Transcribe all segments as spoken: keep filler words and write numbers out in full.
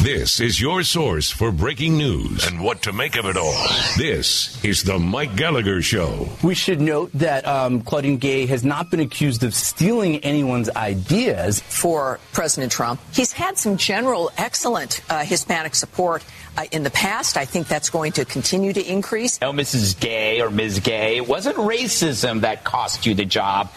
This is your source for breaking news and what to make of it all. This is the Mike Gallagher Show. We should note that um, Claudine Gay has not been accused of stealing anyone's ideas. For President Trump, he's had some general excellent uh, Hispanic support uh, in the past. I think that's going to continue to increase. Oh, Missus Gay or Miz Gay, it wasn't racism that cost you the job.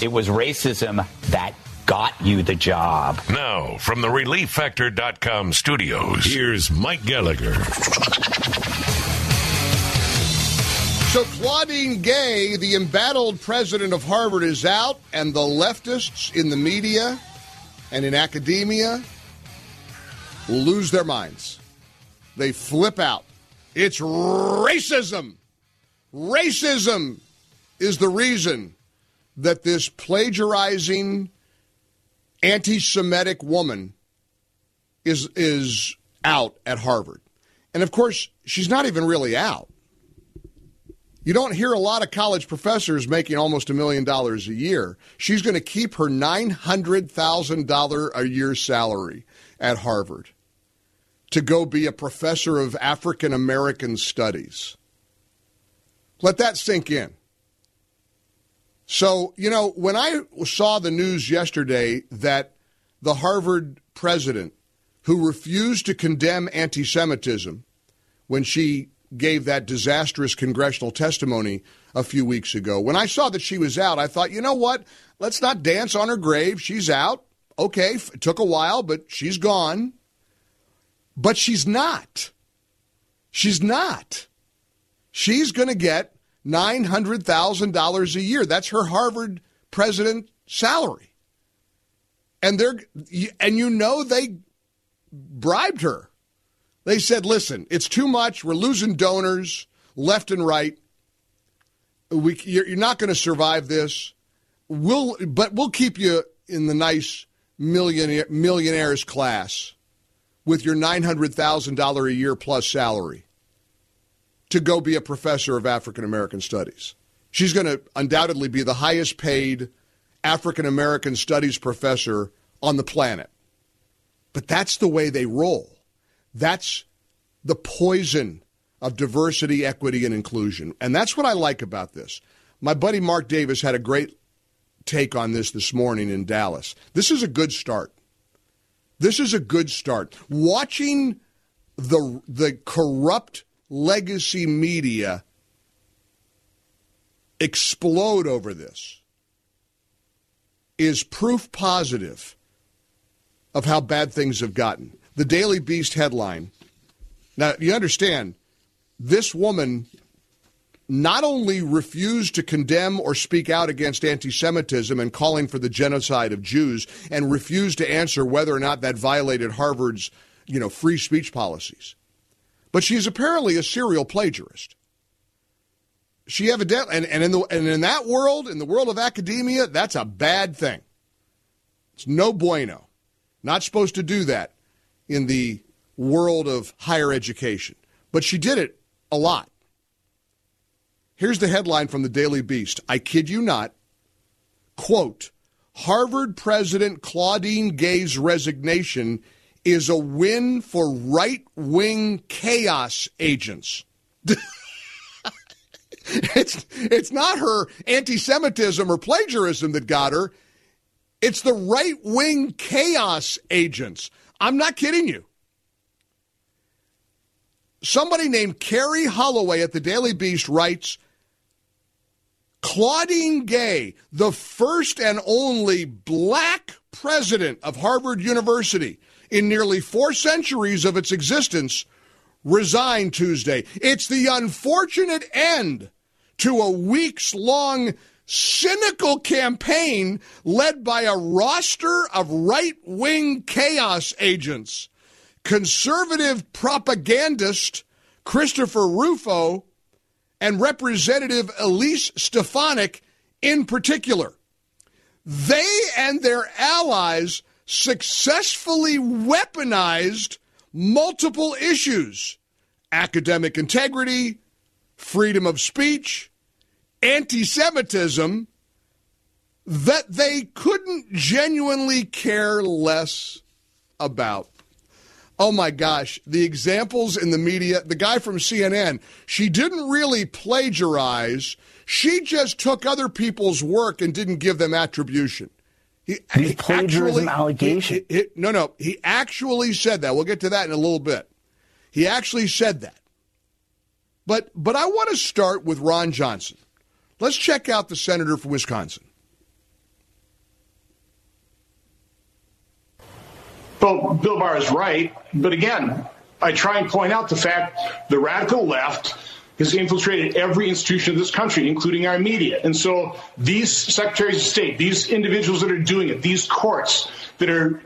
It was racism that got you the job. Now, from the Relief Factor dot com studios, here's Mike Gallagher. So Claudine Gay, the embattled president of Harvard, is out, and the leftists in the media and in academia will lose their minds. They flip out. It's racism. Racism is the reason that this plagiarizing anti-Semitic woman is is out at Harvard. And, of course, she's not even really out. You don't hear a lot of college professors making almost a million dollars a year. She's going to keep her nine hundred thousand dollars a year salary at Harvard to go be a professor of African American studies. Let that sink in. So, you know, when I saw the news yesterday that the Harvard president, who refused to condemn anti-Semitism when she gave that disastrous congressional testimony a few weeks ago, when I saw that she was out, I thought, you know what? Let's not dance on her grave. She's out. Okay, it took a while, but she's gone. But she's not. She's not. She's going to get nine hundred thousand dollars a year. That's her Harvard president salary. And they're and you know they bribed her. They said, listen, it's too much. We're losing donors left and right. We, you're, you're not going to survive this. We'll, but we'll keep you in the nice millionaire, millionaires class with your nine hundred thousand dollars a year plus salary to go be a professor of African American studies. She's going to undoubtedly be the highest paid African American studies professor on the planet. But that's the way they roll. That's the poison of diversity, equity, and inclusion. And that's what I like about this. My buddy Mark Davis had a great take on this this morning in Dallas. This is a good start. This is a good start. Watching the the corrupt legacy media explode over this is proof positive of how bad things have gotten. The Daily Beast headline. Now, you understand, this woman not only refused to condemn or speak out against anti-Semitism and calling for the genocide of Jews, and refused to answer whether or not that violated Harvard's, you know, free speech policies, but she's apparently a serial plagiarist. She evidently, and, and, in the, and in that world, in the world of academia, that's a bad thing. It's no bueno. Not supposed to do that in the world of higher education. But she did it a lot. Here's the headline from the Daily Beast. I kid you not. Quote, Harvard President Claudine Gay's resignation is a win for right-wing chaos agents. it's it's not her anti-Semitism or plagiarism that got her. It's the right-wing chaos agents. I'm not kidding you. Somebody named Carrie Holloway at the Daily Beast writes, Claudine Gay, the first and only black president of Harvard University in nearly four centuries of its existence, resigned Tuesday. It's the unfortunate end to a weeks-long cynical campaign led by a roster of right-wing chaos agents. Conservative propagandist Christopher Rufo and Representative Elise Stefanik in particular. They and their allies successfully weaponized multiple issues: academic integrity, freedom of speech, anti-Semitism, that they couldn't genuinely care less about. Oh, my gosh, the examples in the media. The guy from C N N, she didn't really plagiarize. She just took other people's work and didn't give them attribution. He, he plagiarism actually, allegation. He, he, no, no, he actually said that. We'll get to that in a little bit. He actually said that. But, but I want to start with Ron Johnson. Let's check out the senator from Wisconsin. Well, Bill Barr is right, but again, I try and point out the fact the radical left has infiltrated every institution of this country, including our media. And so these secretaries of state, these individuals that are doing it, these courts that are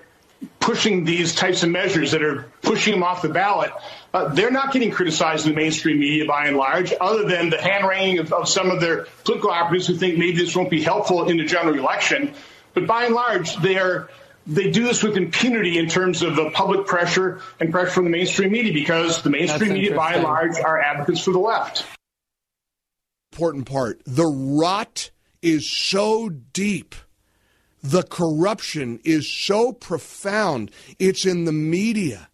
pushing these types of measures, that are pushing them off the ballot, uh, they're not getting criticized in the mainstream media by and large, other than the hand-wringing of, of some of their political operatives who think maybe this won't be helpful in the general election. But by and large, they are... They do this with impunity in terms of the public pressure and pressure from the mainstream media, because the mainstream media, by and large, are advocates for the left. Important part. The rot is so deep. The corruption is so profound. It's in the media.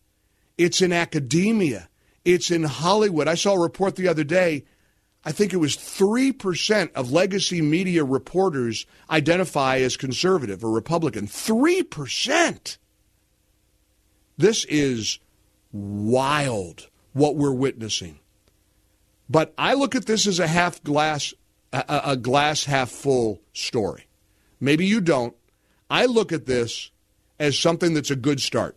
It's in academia. It's in Hollywood. I saw a report the other day. I think it was three percent of legacy media reporters identify as conservative or Republican. three percent! This is wild, what we're witnessing. But I look at this as a half glass, a, a glass half full story. Maybe you don't. I look at this as something that's a good start.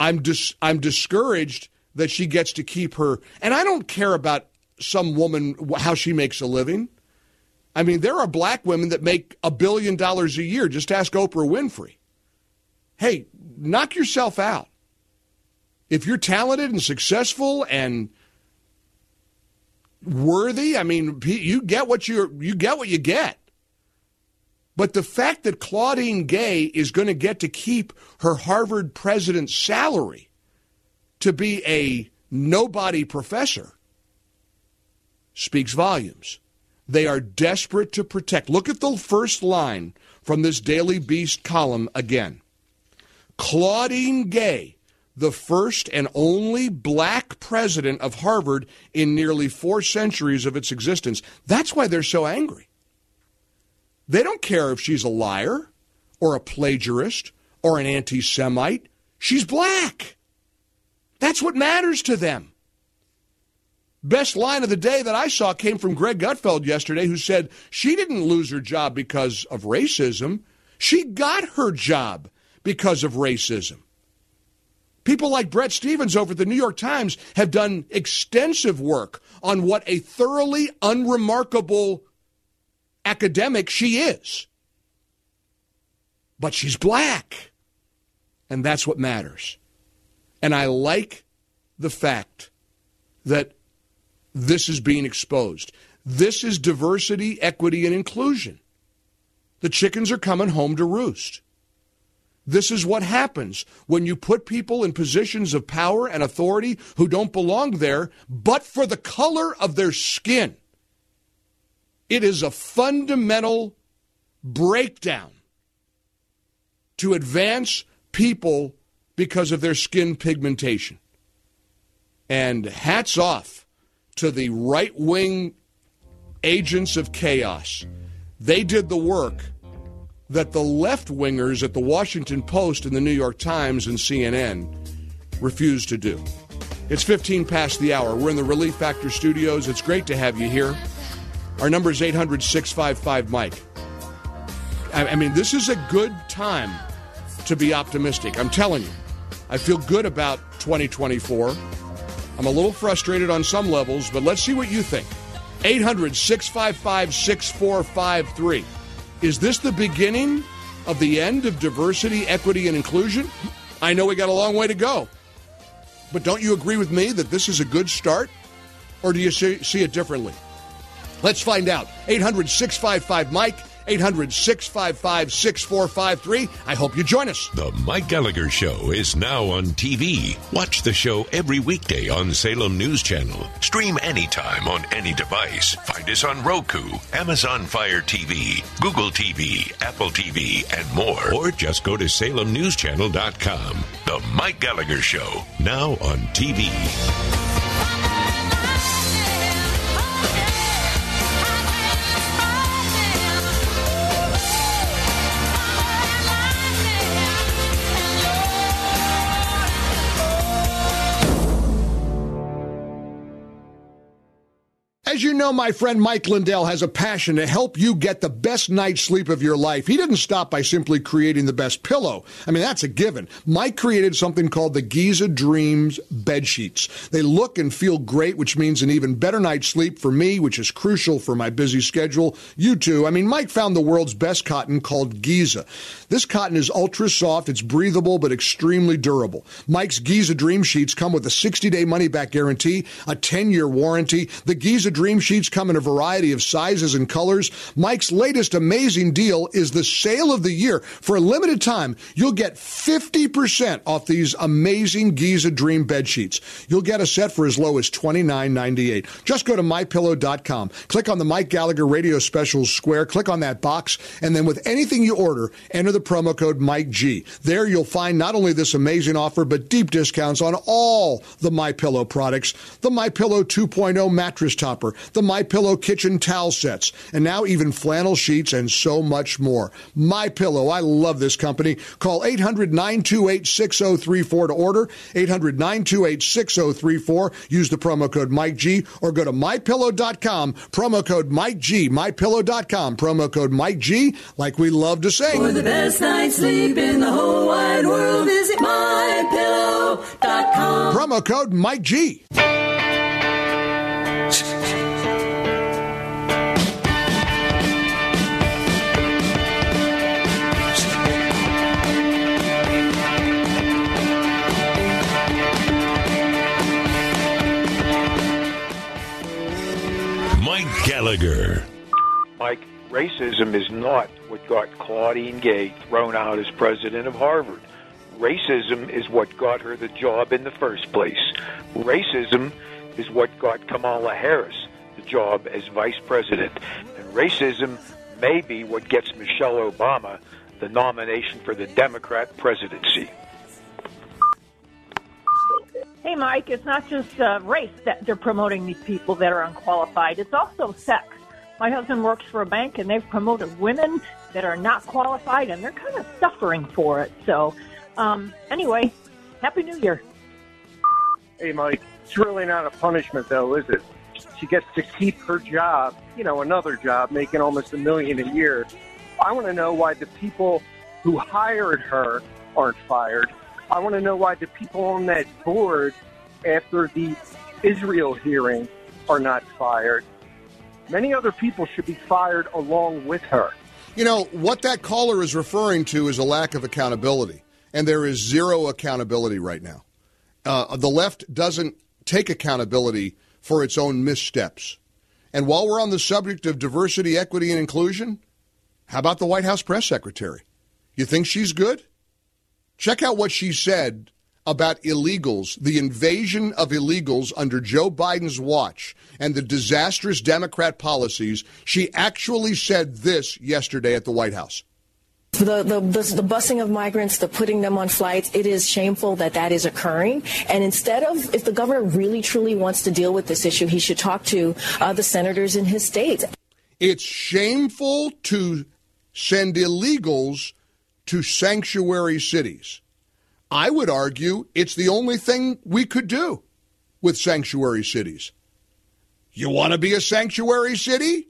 I'm dis- I'm discouraged that she gets to keep her. And I don't care about some woman, how she makes a living. I mean, there are black women that make a billion dollars a year. Just ask Oprah Winfrey. Hey, knock yourself out. If you're talented and successful and worthy, I mean, you get what you you get what you get. But the fact that Claudine Gay is going to get to keep her Harvard president's salary to be a nobody professor speaks volumes. They are desperate to protect. Look at the first line from this Daily Beast column again. Claudine Gay, the first and only black president of Harvard in nearly four centuries of its existence. That's why they're so angry. They don't care if she's a liar or a plagiarist or an anti-Semite. She's black. That's what matters to them. Best line of the day that I saw came from Greg Gutfeld yesterday, who said she didn't lose her job because of racism. She got her job because of racism. People like Bret Stephens over at the New York Times have done extensive work on what a thoroughly unremarkable academic she is. But she's black, and that's what matters. And I like the fact that this is being exposed. This is diversity, equity, and inclusion. The chickens are coming home to roost. This is what happens when you put people in positions of power and authority who don't belong there, but for the color of their skin. It is a fundamental breakdown to advance people because of their skin pigmentation. And hats off to the right-wing agents of chaos. They did the work that the left-wingers at the Washington Post and the New York Times and C N N refused to do. It's fifteen past the hour. We're in the Relief Factor studios. It's great to have you here. Our number is eight hundred, six five five, Mike. I, I mean, this is a good time to be optimistic. I'm telling you, I feel good about twenty twenty-four. I'm a little frustrated on some levels, but let's see what you think. eight hundred, six five five, six four five three. Is this the beginning of the end of diversity, equity, and inclusion? I know we got a long way to go, but don't you agree with me that this is a good start? Or do you see, see it differently? Let's find out. eight hundred, six five five, Mike, eight hundred, six five five, six four five three. I hope you join us. The Mike Gallagher Show is now on T V. Watch the show every weekday on Salem News Channel. Stream anytime on any device. Find us on Roku, Amazon Fire T V, Google T V, Apple T V, and more. Or just go to Salem News Channel dot com. The Mike Gallagher Show, now on T V. As you know, my friend Mike Lindell has a passion to help you get the best night's sleep of your life. He didn't stop by simply creating the best pillow. I mean, that's a given. Mike created something called the Giza Dreams bed sheets. They look and feel great, which means an even better night's sleep for me, which is crucial for my busy schedule. You too. I mean, Mike found the world's best cotton called Giza. This cotton is ultra soft, it's breathable, but extremely durable. Mike's Giza Dream sheets come with a sixty-day money-back guarantee, a ten-year warranty. The Giza Dream sheets come in a variety of sizes and colors. Mike's latest amazing deal is the sale of the year. For a limited time, you'll get fifty percent off these amazing Giza Dream bed sheets. You'll get a set for as low as twenty-nine ninety-eight. Just go to My Pillow dot com. Click on the Mike Gallagher Radio Specials square. Click on that box, and then with anything you order, enter the promo code Mike G. There you'll find not only this amazing offer, but deep discounts on all the MyPillow products. The MyPillow two point oh mattress topper, the MyPillow kitchen towel sets, and now even flannel sheets and so much more. MyPillow, I love this company. Call eight hundred, nine two eight, six oh three four to order, eight hundred, nine two eight, six oh three four. Use the promo code Mike G, or go to My Pillow dot com, promo code Mike G, My Pillow dot com, promo code Mike G, like we love to say. For the best night's sleep in the whole wide world, visit My Pillow dot com. Promo code Mike G. Gallagher. Mike, racism is not what got Claudine Gay thrown out as president of Harvard. Racism is what got her the job in the first place. Racism is what got Kamala Harris the job as vice president. And racism may be what gets Michelle Obama the nomination for the Democrat presidency. Hey, Mike, it's not just uh, race that they're promoting these people that are unqualified. It's also sex. My husband works for a bank, and they've promoted women that are not qualified, and they're kind of suffering for it. So, um, anyway, Happy New Year. Hey, Mike, it's really not a punishment, though, is it? She gets to keep her job, you know, another job, making almost a million a year. I want to know why the people who hired her aren't fired. I want to know why the people on that board after the Israel hearing are not fired. Many other people should be fired along with her. You know, what that caller is referring to is a lack of accountability, and there is zero accountability right now. Uh, the left doesn't take accountability for its own missteps. And while we're on the subject of diversity, equity, and inclusion, how about the White House press secretary? You think she's good? Check out what she said about illegals, the invasion of illegals under Joe Biden's watch and the disastrous Democrat policies. She actually said this yesterday at the White House. The, the, the busing of migrants, the putting them on flights, it is shameful that that is occurring. And instead of, if the governor really, truly wants to deal with this issue, he should talk to uh, the senators in his state. It's shameful to send illegals to sanctuary cities. I would argue it's the only thing we could do with sanctuary cities. You want to be a sanctuary city?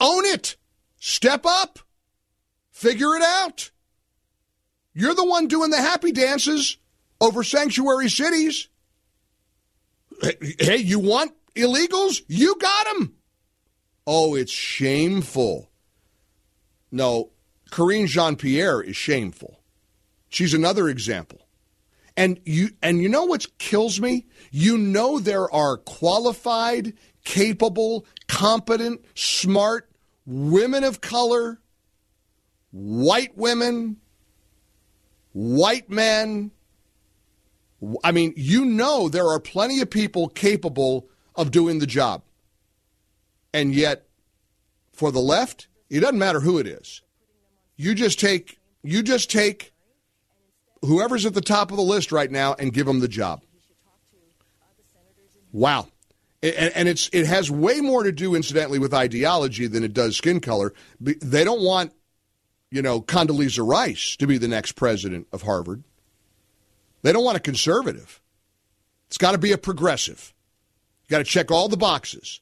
Own it. Step up. Figure it out. You're the one doing the happy dances over sanctuary cities. Hey, you want illegals? You got them. Oh, it's shameful. No, Karine Jean-Pierre is shameful. She's another example. And you and you know what kills me? You know there are qualified, capable, competent, smart women of color, white women, white men. I mean, you know there are plenty of people capable of doing the job. And yet, for the left, it doesn't matter who it is. You just take you just take whoever's at the top of the list right now and give them the job. Wow. And, and it's it has way more to do, incidentally, with ideology than it does skin color. They don't want, you know, Condoleezza Rice to be the next president of Harvard. They don't want a conservative. It's got to be a progressive. You got to check all the boxes.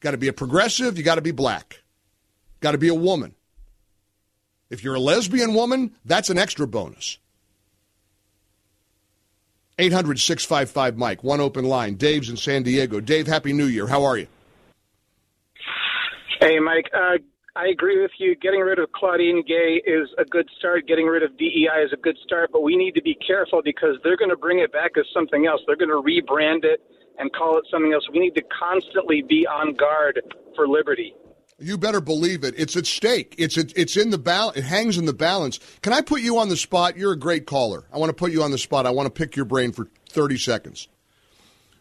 Got to be a progressive. You got to be black. Got to be a woman. If you're a lesbian woman, that's an extra bonus. eight hundred, six five five, Mike. One open line. Dave's in San Diego. Dave, Happy New Year. How are you? Hey, Mike. Uh, I agree with you. Getting rid of Claudine Gay is a good start. Getting rid of D E I is a good start. But we need to be careful because they're going to bring it back as something else. They're going to rebrand it and call it something else. We need to constantly be on guard for liberty. You better believe it. It's at stake. It's it, it's in the balance. It hangs in the balance. Can I put you on the spot? You're a great caller. I want to put you on the spot. I want to pick your brain for thirty seconds.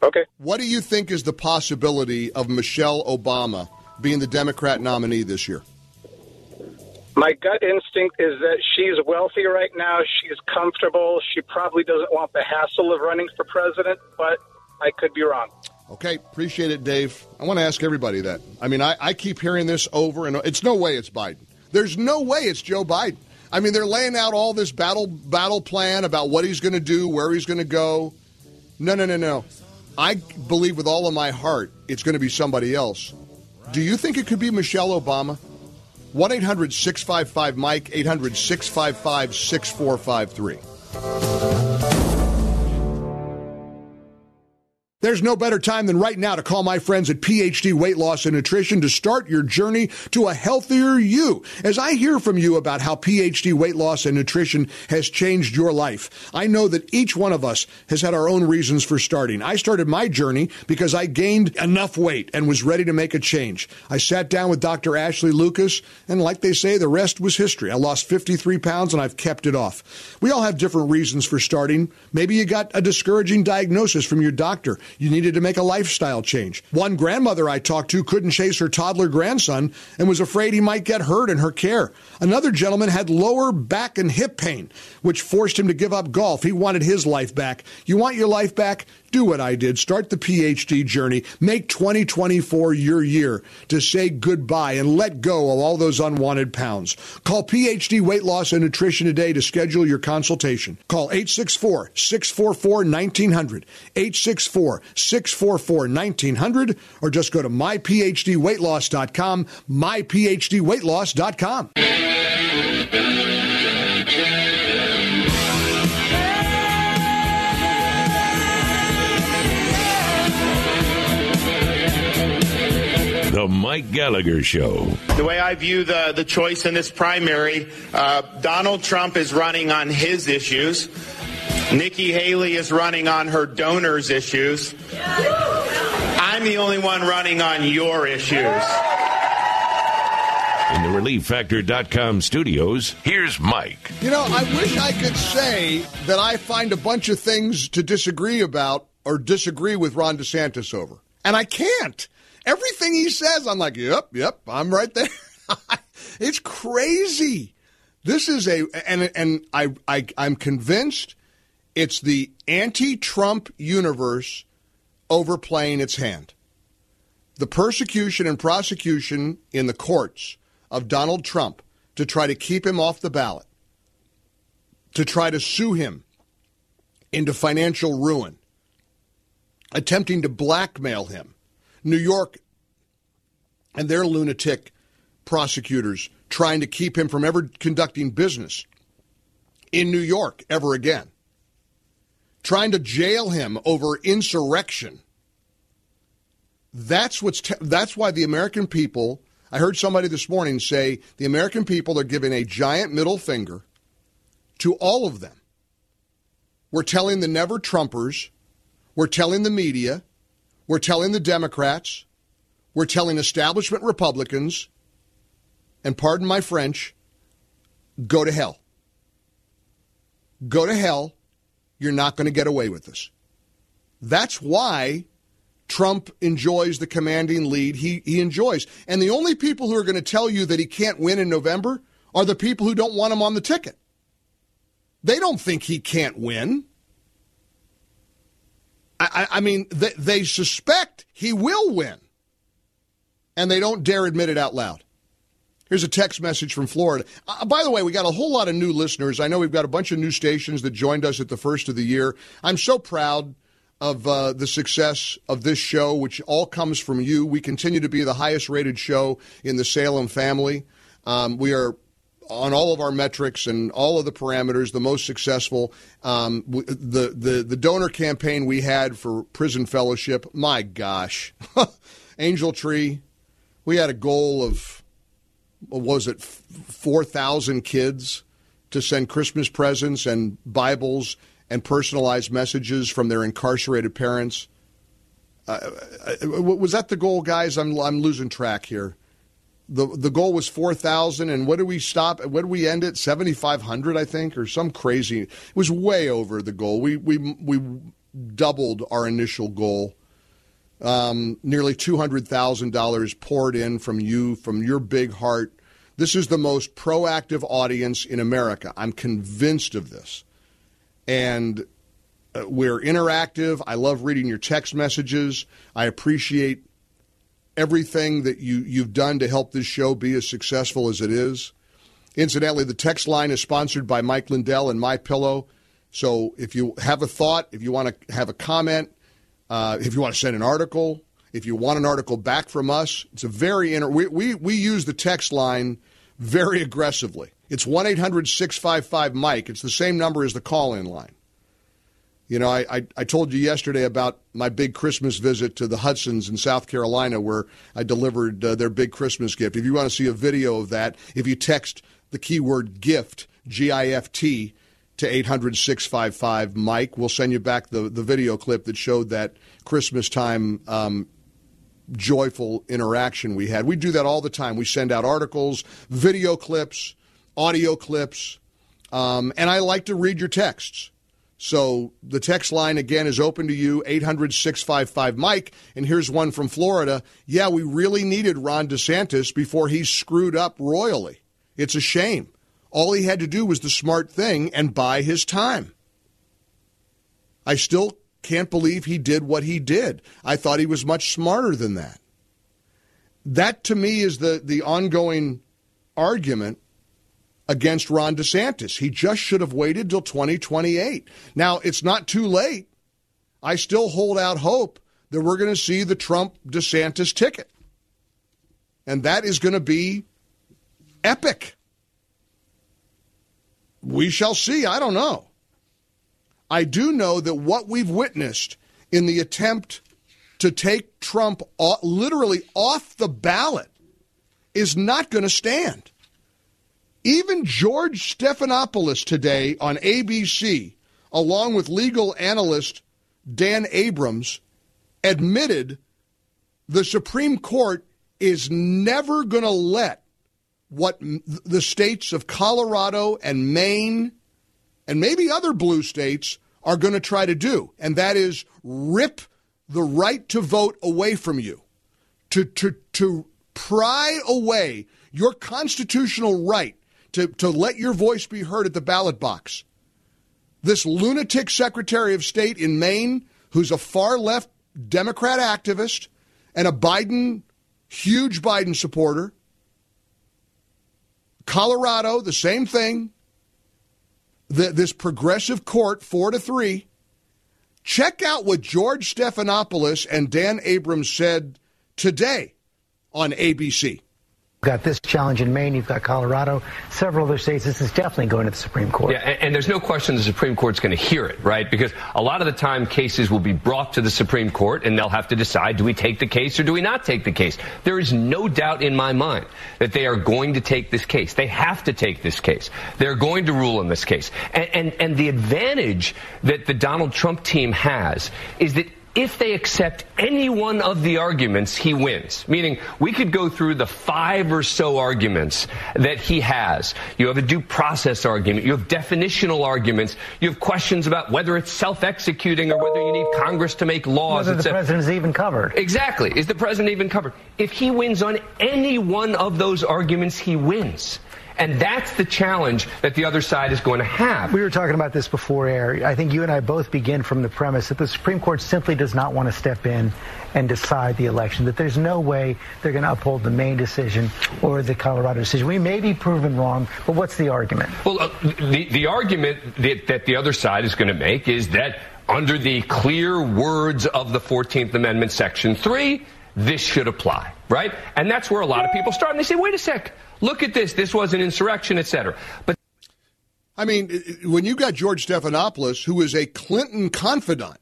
Okay. What do you think is the possibility of Michelle Obama being the Democrat nominee this year? My gut instinct is that she's wealthy right now. She's comfortable. She probably doesn't want the hassle of running for president, but I could be wrong. Okay, appreciate it, Dave. I want to ask everybody that. I mean, I, I keep hearing this over and over. It's no way it's Biden. There's no way it's Joe Biden. I mean, they're laying out all this battle battle plan about what he's going to do, where he's going to go. No, no, no, no. I believe with all of my heart it's going to be somebody else. Do you think it could be Michelle Obama? one eight hundred, six five five, Mike, eight hundred, six five five, six four five three. There's no better time than right now to call my friends at P H D Weight Loss and Nutrition to start your journey to a healthier you. As I hear from you about how P H D Weight Loss and Nutrition has changed your life, I know that each one of us has had our own reasons for starting. I started my journey because I gained enough weight and was ready to make a change. I sat down with Doctor Ashley Lucas, and like they say, the rest was history. I lost fifty-three pounds, and I've kept it off. We all have different reasons for starting. Maybe you got a discouraging diagnosis from your doctor. You needed to make a lifestyle change. One grandmother I talked to couldn't chase her toddler grandson and was afraid he might get hurt in her care. Another gentleman had lower back and hip pain, which forced him to give up golf. He wanted his life back. You want your life back? Do what I did. Start the P H D journey. Make twenty twenty-four your year to say goodbye and let go of all those unwanted pounds. Call P H D Weight Loss and Nutrition today to schedule your consultation. Call eight six four, six four four, one nine zero zero, eight six four, six four four, one nine zero zero, or just go to my p h d weight loss dot com, my p h d weight loss dot com. The Mike Gallagher Show. The way I view the, the choice in this primary, uh, Donald Trump is running on his issues. Nikki Haley is running on her donors' issues. I'm the only one running on your issues. In the relief factor dot com studios, here's Mike. You know, I wish I could say that I find a bunch of things to disagree about or disagree with Ron DeSantis over. And I can't. Everything he says, I'm like, yep, yep, I'm right there. It's crazy. This is a, and and I, I, I'm convinced it's the anti-Trump universe overplaying its hand. The persecution and prosecution in the courts of Donald Trump to try to keep him off the ballot, to try to sue him into financial ruin, attempting to blackmail him. New York and their lunatic prosecutors trying to keep him from ever conducting business in New York ever again, trying to jail him over insurrection. That's what's te- that's why the American people, I heard somebody this morning say, the American people are giving a giant middle finger to all of them. We're telling the never Trumpers, we're telling the media, we're telling the Democrats, we're telling establishment Republicans, and pardon my French, go to hell. Go to hell. You're not going to get away with this. That's why Trump enjoys the commanding lead he, he enjoys. And the only people who are going to tell you that he can't win in November are the people who don't want him on the ticket. They don't think he can't win. I, I, I mean, they, they suspect he will win. And they don't dare admit it out loud. Here's a text message from Florida. Uh, by the way, we got a whole lot of new listeners. I know we've got a bunch of new stations that joined us at the first of the year. I'm so proud of uh, the success of this show, which all comes from you. We continue to be the highest rated show in the Salem family. Um, we are, on all of our metrics and all of the parameters, the most successful. Um, the, the, the donor campaign we had for prison fellowship, my gosh, Angel Tree, we had a goal of, what was it, four thousand kids to send Christmas presents and Bibles and personalized messages from their incarcerated parents. Uh, was that the goal, guys? I'm I'm losing track here. The the goal was four thousand, and what did we stop? What did we end at? seventy-five hundred, I think, or some crazy. It was way over the goal. We we we doubled our initial goal. Um, nearly two hundred thousand dollars poured in from you, from your big heart. This is the most proactive audience in America. I'm convinced of this. And uh, we're interactive. I love reading your text messages. I appreciate everything that you, you've done to help this show be as successful as it is. Incidentally, the text line is sponsored by Mike Lindell and MyPillow. So if you have a thought, if you want to have a comment, uh, if you want to send an article, if you want an article back from us, it's a very inter- we, we we use the text line very aggressively. It's one eight hundred six five five Mike. It's the same number as the call-in line. You know, I, I, I told you yesterday about my big Christmas visit to the Hudsons in South Carolina where I delivered uh, their big Christmas gift. If you want to see a video of that, if you text the keyword GIFT, G I F T, to eight hundred six five five Mike, we'll send you back the, the video clip that showed that Christmas time um, joyful interaction we had. We do that all the time. We send out articles, video clips, audio clips, um, and I like to read your texts. So the text line, again, is open to you, eight hundred six five five Mike. And here's one from Florida. Yeah, we really needed Ron DeSantis before he screwed up royally. It's a shame. All he had to do was the smart thing and buy his time. I still can't believe he did what he did. I thought he was much smarter than that. That, to me, is the, the ongoing argument against Ron DeSantis. He just should have waited till twenty twenty-eight. Now, it's not too late. I still hold out hope that we're going to see the Trump-DeSantis ticket. And that is going to be epic. We shall see. I don't know. I do know that what we've witnessed in the attempt to take Trump off, literally off the ballot is not going to stand. Even George Stephanopoulos today on A B C, along with legal analyst Dan Abrams, admitted the Supreme Court is never going to let what the states of Colorado and Maine and maybe other blue states are going to try to do, and that is rip the right to vote away from you, to to to pry away your constitutional right To, to let your voice be heard at the ballot box. This lunatic Secretary of State in Maine, who's a far-left Democrat activist and a Biden, huge Biden supporter. Colorado, the same thing. The, this progressive court, four to three. Check out what George Stephanopoulos and Dan Abrams said today on A B C. got this challenge in Maine, you've got Colorado, several other states. This is definitely going to the Supreme Court. Yeah, and, and there's no question the Supreme Court's going to hear it, right? Because a lot of the time cases will be brought to the Supreme Court and they'll have to decide, do we take the case or do we not take the case? There is no doubt in my mind that they are going to take this case. They have to take this case. They're going to rule in this case. And, and, and the advantage that the Donald Trump team has is that if they accept any one of the arguments, he wins. Meaning, we could go through the five or so arguments that he has. You have a due process argument. You have definitional arguments. You have questions about whether it's self-executing or whether you need Congress to make laws. Whether the president is even covered. Exactly. Is the president even covered? If he wins on any one of those arguments, he wins. And that's the challenge that the other side is going to have. We were talking about this before air. I think you and I both begin from the premise that the Supreme Court simply does not want to step in and decide the election, that there's no way they're going to uphold the Maine decision or the Colorado decision. We may be proven wrong, but what's the argument? Well, uh, the, the argument that, that the other side is going to make is that under the clear words of the fourteenth Amendment, Section three, this should apply, right? And that's where a lot of people start. And they say, wait a sec. Look at this. This was an insurrection, et cetera. But I mean, when you got George Stephanopoulos, who is a Clinton confidant,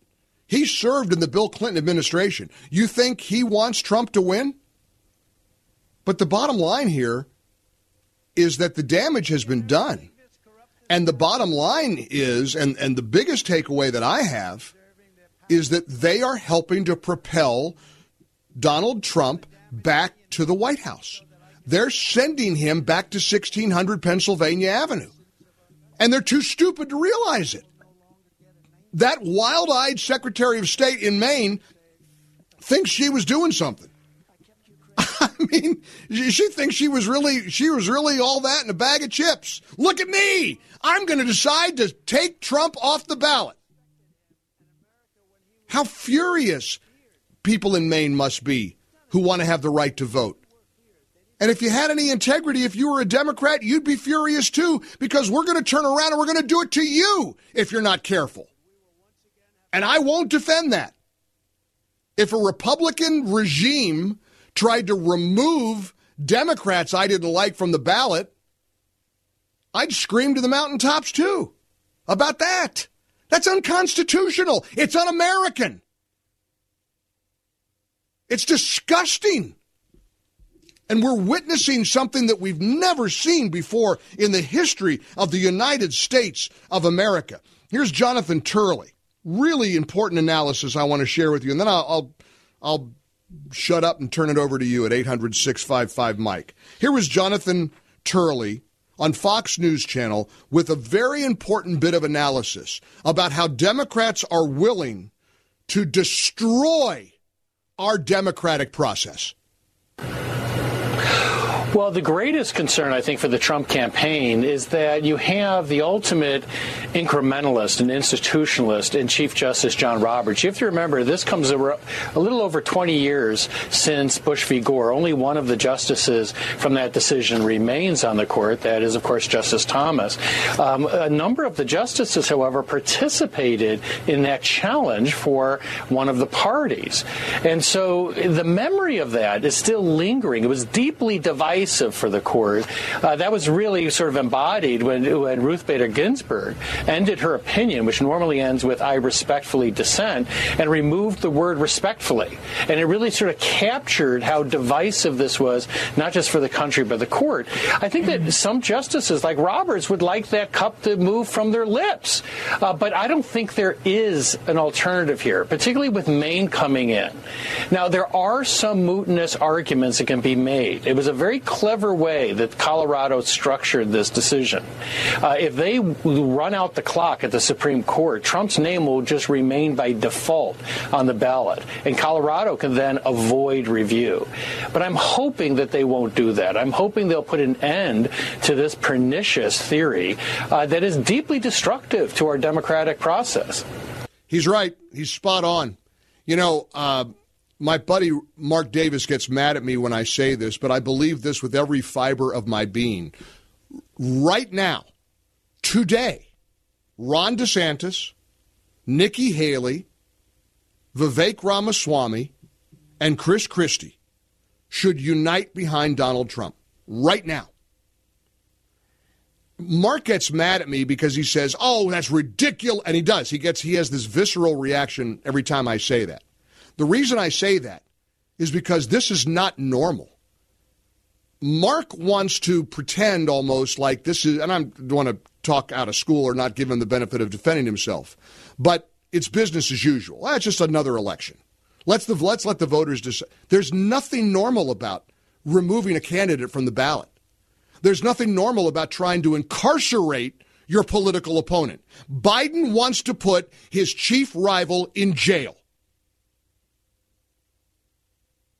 he served in the Bill Clinton administration. You think he wants Trump to win? But the bottom line here is that the damage has been done. And the bottom line is, and, and the biggest takeaway that I have, is that they are helping to propel Donald Trump back to the White House. They're sending him back to sixteen hundred Pennsylvania Avenue. And they're too stupid to realize it. That wild-eyed Secretary of State in Maine thinks she was doing something. I mean, she thinks she was really she was really all that in a bag of chips. Look at me. I'm going to decide to take Trump off the ballot. How furious people in Maine must be who want to have the right to vote. And if you had any integrity, if you were a Democrat, you'd be furious too, because we're going to turn around and we're going to do it to you if you're not careful. And I won't defend that. If a Republican regime tried to remove Democrats I didn't like from the ballot, I'd scream to the mountaintops too about that. That's unconstitutional. It's un-American. It's disgusting. And we're witnessing something that we've never seen before in the history of the United States of America. Here's Jonathan Turley. Really important analysis I want to share with you. And then I'll I'll, I'll shut up and turn it over to you at eight hundred, six five five, Mike. Here was Jonathan Turley on Fox News Channel with a very important bit of analysis about how Democrats are willing to destroy our democratic process. Well, the greatest concern, I think, for the Trump campaign is that you have the ultimate incrementalist and institutionalist in Chief Justice John Roberts. You have to remember, this comes a, a little over twenty years since Bush v. Gore. Only one of the justices from that decision remains on the court. That is, of course, Justice Thomas. Um, a number of the justices, however, participated in that challenge for one of the parties. And so the memory of that is still lingering. It was deeply divisive for the court. Uh, that was really sort of embodied when, when Ruth Bader Ginsburg ended her opinion, which normally ends with "I respectfully dissent," and removed the word "respectfully." And it really sort of captured how divisive this was, not just for the country, but the court. I think that some justices, like Roberts, would like that cup to move from their lips. Uh, but I don't think there is an alternative here, particularly with Maine coming in. Now, there are some mutinous arguments that can be made. It was a very clever way that Colorado structured this decision. Uh, if they run out the clock at the Supreme Court, Trump's name will just remain by default on the ballot, and Colorado can then avoid review. But I'm hoping that they won't do that. I'm hoping they'll put an end to this pernicious theory uh, that is deeply destructive to our democratic process. He's right. He's spot on. You know, uh my buddy Mark Davis gets mad at me when I say this, but I believe this with every fiber of my being. Right now, today, Ron DeSantis, Nikki Haley, Vivek Ramaswamy, and Chris Christie should unite behind Donald Trump. right now. Mark gets mad at me because he says, oh, that's ridiculous. And he does. He gets, he has this visceral reaction every time I say that. The reason I say that is because this is not normal. Mark wants to pretend almost like this is, and I don't want to talk out of school or not give him the benefit of defending himself, but it's business as usual. That's just another election. Let's, the, let's let the voters decide. There's nothing normal about removing a candidate from the ballot. There's nothing normal about trying to incarcerate your political opponent. Biden wants to put his chief rival in jail.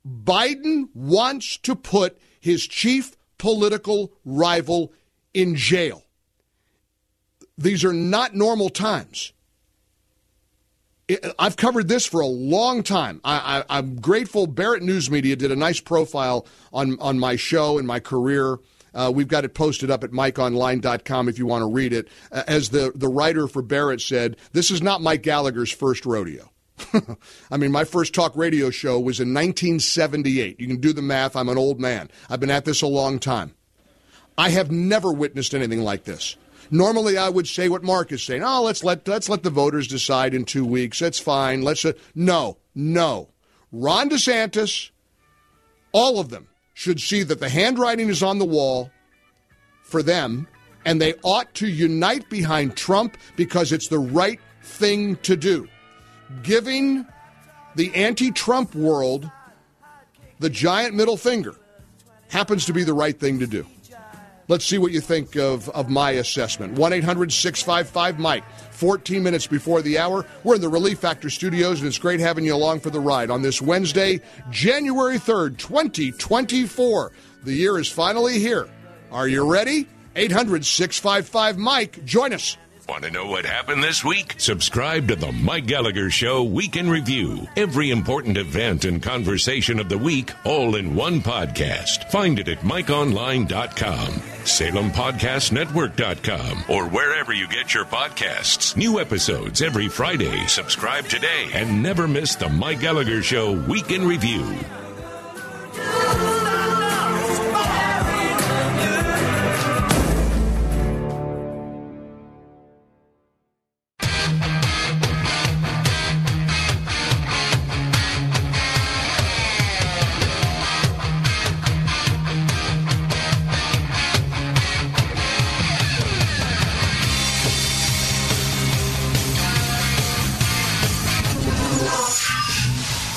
Biden wants to put his chief political rival in jail. These are not normal times. I've covered this for a long time. I, I, I'm grateful Barrett News Media did a nice profile on, on my show and my career. Uh, we've got it posted up at Mike Online dot com if you want to read it. Uh, as the, the writer for Barrett said, this is not Mike Gallagher's first rodeo. I mean, my first talk radio show was in nineteen seventy-eight. You can do the math. I'm an old man. I've been at this a long time. I have never witnessed anything like this. Normally, I would say what Mark is saying. Oh, let's let let's let the voters decide in two weeks. That's fine. Let's uh, no, no. Ron DeSantis, all of them should see that the handwriting is on the wall for them, and they ought to unite behind Trump because it's the right thing to do. Giving the anti-Trump world the giant middle finger happens to be the right thing to do. Let's see what you think of, of my assessment. one eight hundred six five five Mike, fourteen minutes before the hour. We're in the Relief Factor studios, and it's great having you along for the ride on this Wednesday, January third, twenty twenty-four. The year is finally here. Are you ready? eight hundred six five five Mike, join us. Want to know what happened this week? Subscribe to the Mike Gallagher Show Week in Review. Every important event and conversation of the week, all in one podcast. Find it at Mike Online dot com, Salem Podcast Network dot com, or wherever you get your podcasts. New episodes every Friday. Subscribe today and never miss the Mike Gallagher Show Week in Review.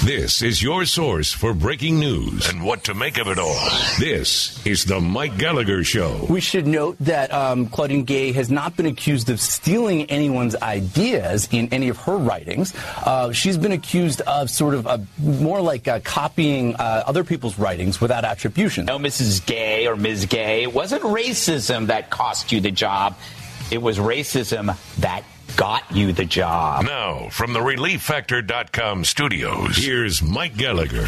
This is your source for breaking news and what to make of it all. This is the Mike Gallagher Show. We should note that um, Claudine Gay has not been accused of stealing anyone's ideas in any of her writings. Uh, she's been accused of sort of a, more like a copying uh, other people's writings without attribution. No, Missus Gay or Miz Gay, it wasn't racism that cost you the job. It was racism that got you the job. Now, from the Relief Factor dot com studios, here's Mike Gallagher.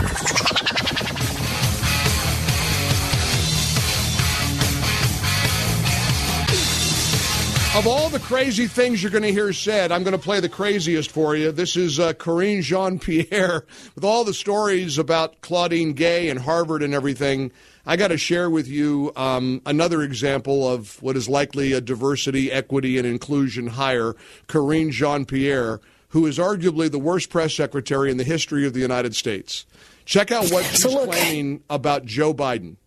Of all the crazy things you're going to hear said, I'm going to play the craziest for you. This is uh, Karine Jean-Pierre. With all the stories about Claudine Gay and Harvard and everything, I got to share with you um, another example of what is likely a diversity, equity, and inclusion hire, Karine Jean-Pierre, who is arguably the worst press secretary in the history of the United States. Check out what she's so claiming about Joe Biden.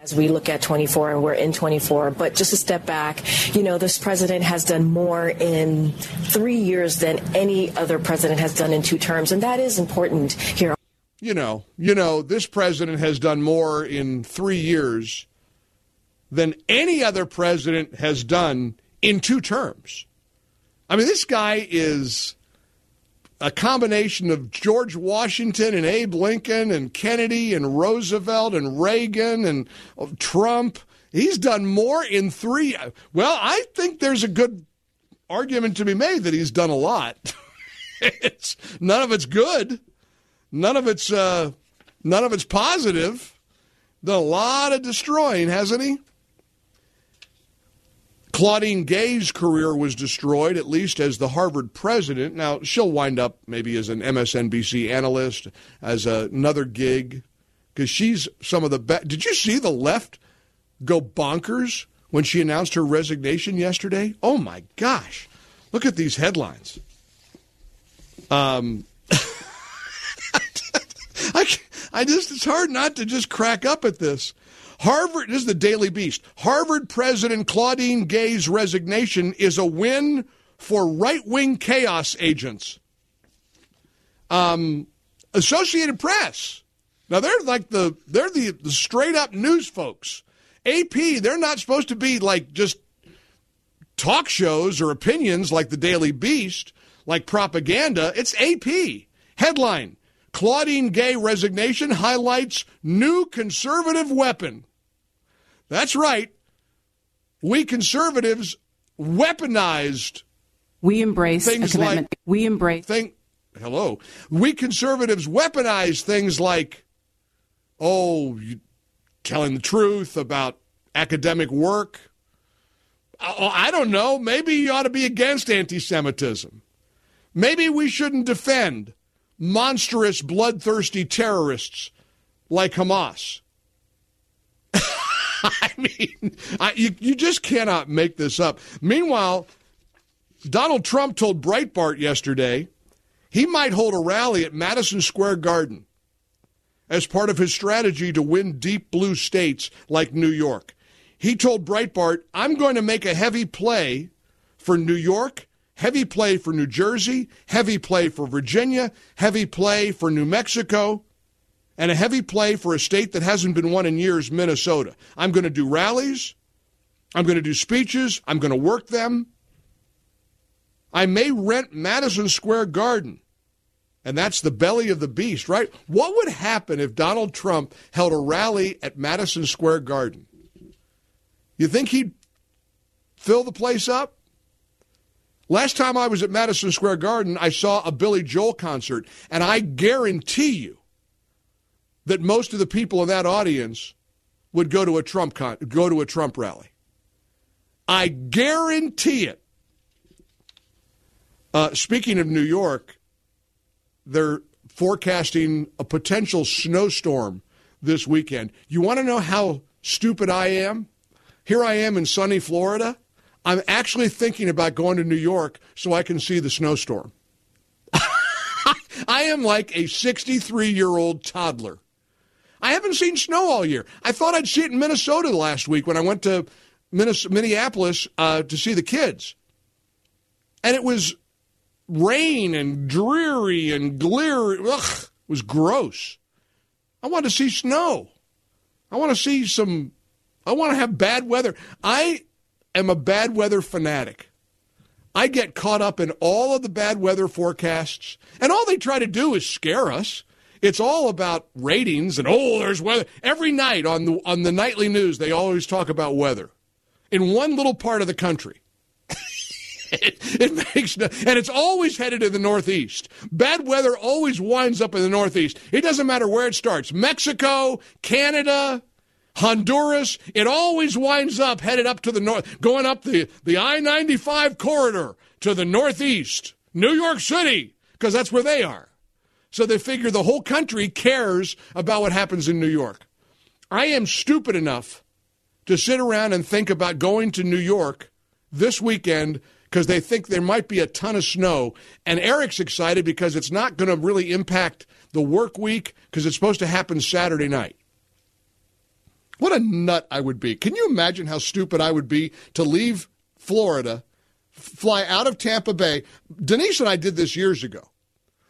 As we look at twenty-four, and we're in twenty-four, but just a step back, you know, this president has done more in three years than any other president has done in two terms, and that is important here. You know, you know, this president has done more in three years than any other president has done in two terms. I mean, this guy is a combination of George Washington and Abe Lincoln and Kennedy and Roosevelt and Reagan and Trump. He's done more in three. Well, I think there's a good argument to be made that he's done a lot. It's, none of it's good. None of it's uh, none of it's positive. Done a lot of destroying, hasn't he? Claudine Gay's career was destroyed, at least as the Harvard president. Now, she'll wind up maybe as an M S N B C analyst, as a, another gig, because she's some of the best. Did you see the left go bonkers when she announced her resignation yesterday? Oh, my gosh. Look at these headlines. Um, I, I just, it's hard not to just crack up at this. Harvard, this is the Daily Beast. Harvard President Claudine Gay's resignation is a win for right-wing chaos agents. Um, Associated Press. Now, they're like the, they're the, the straight-up news folks. A P, they're not supposed to be like just talk shows or opinions like the Daily Beast, like propaganda. It's A P. Headline, Claudine Gay resignation highlights new conservative weapon. That's right. We conservatives weaponized. We embrace things a commitment. Like, we embrace. Thing, hello. We conservatives weaponized things like, oh, you, telling the truth about academic work. I don't know. Maybe you ought to be against anti-Semitism. Maybe we shouldn't defend monstrous, bloodthirsty terrorists like Hamas. I mean, I, you, you just cannot make this up. Meanwhile, Donald Trump told Breitbart yesterday he might hold a rally at Madison Square Garden as part of his strategy to win deep blue states like New York. He told Breitbart, I'm going to make a heavy play for New York, heavy play for New Jersey, heavy play for Virginia, heavy play for New Mexico, and a heavy play for a state that hasn't been won in years, Minnesota. I'm going to do rallies. I'm going to do speeches. I'm going to work them. I may rent Madison Square Garden. And that's the belly of the beast, right? What would happen if Donald Trump held a rally at Madison Square Garden? You think he'd fill the place up? Last time I was at Madison Square Garden, I saw a Billy Joel concert, and I guarantee you that most of the people in that audience would go to a Trump con- go to a Trump rally. I guarantee it. Uh, speaking of New York, they're forecasting a potential snowstorm this weekend. You want to know how stupid I am? Here I am in sunny Florida. I'm actually thinking about going to New York so I can see the snowstorm. I am like a sixty-three-year-old toddler. I haven't seen snow all year. I thought I'd see it in Minnesota last week when I went to Minneapolis uh, to see the kids. And it was rain and dreary and glary. Ugh, it was gross. I want to see snow. I want to see some, I want to have bad weather. I am a bad weather fanatic. I get caught up in all of the bad weather forecasts, and all they try to do is scare us. It's all about ratings and, oh, there's weather. Every night on the, on the nightly news, they always talk about weather in one little part of the country. It, it makes no, and it's always headed to the northeast. Bad weather always winds up in the northeast. It doesn't matter where it starts. Mexico, Canada, Honduras, it always winds up headed up to the north, going up the, the I ninety-five corridor to the northeast, New York City, because that's where they are. So they figure the whole country cares about what happens in New York. I am stupid enough to sit around and think about going to New York this weekend because they think there might be a ton of snow. And Eric's excited because it's not going to really impact the work week because it's supposed to happen Saturday night. What a nut I would be. Can you imagine how stupid I would be to leave Florida, fly out of Tampa Bay? Denise and I did this years ago.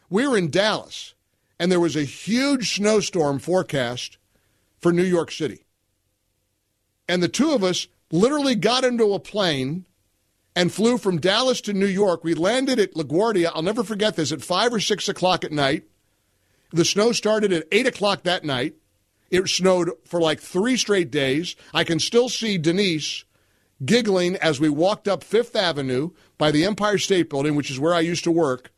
We were in Dallas, and there was a huge snowstorm forecast for New York City. And the two of us literally got into a plane and flew from Dallas to New York. We landed at LaGuardia, I'll never forget this, at five or six o'clock at night. The snow started at eight o'clock that night. It snowed for like three straight days. I can still see Denise giggling as we walked up Fifth Avenue by the Empire State Building, which is where I used to work,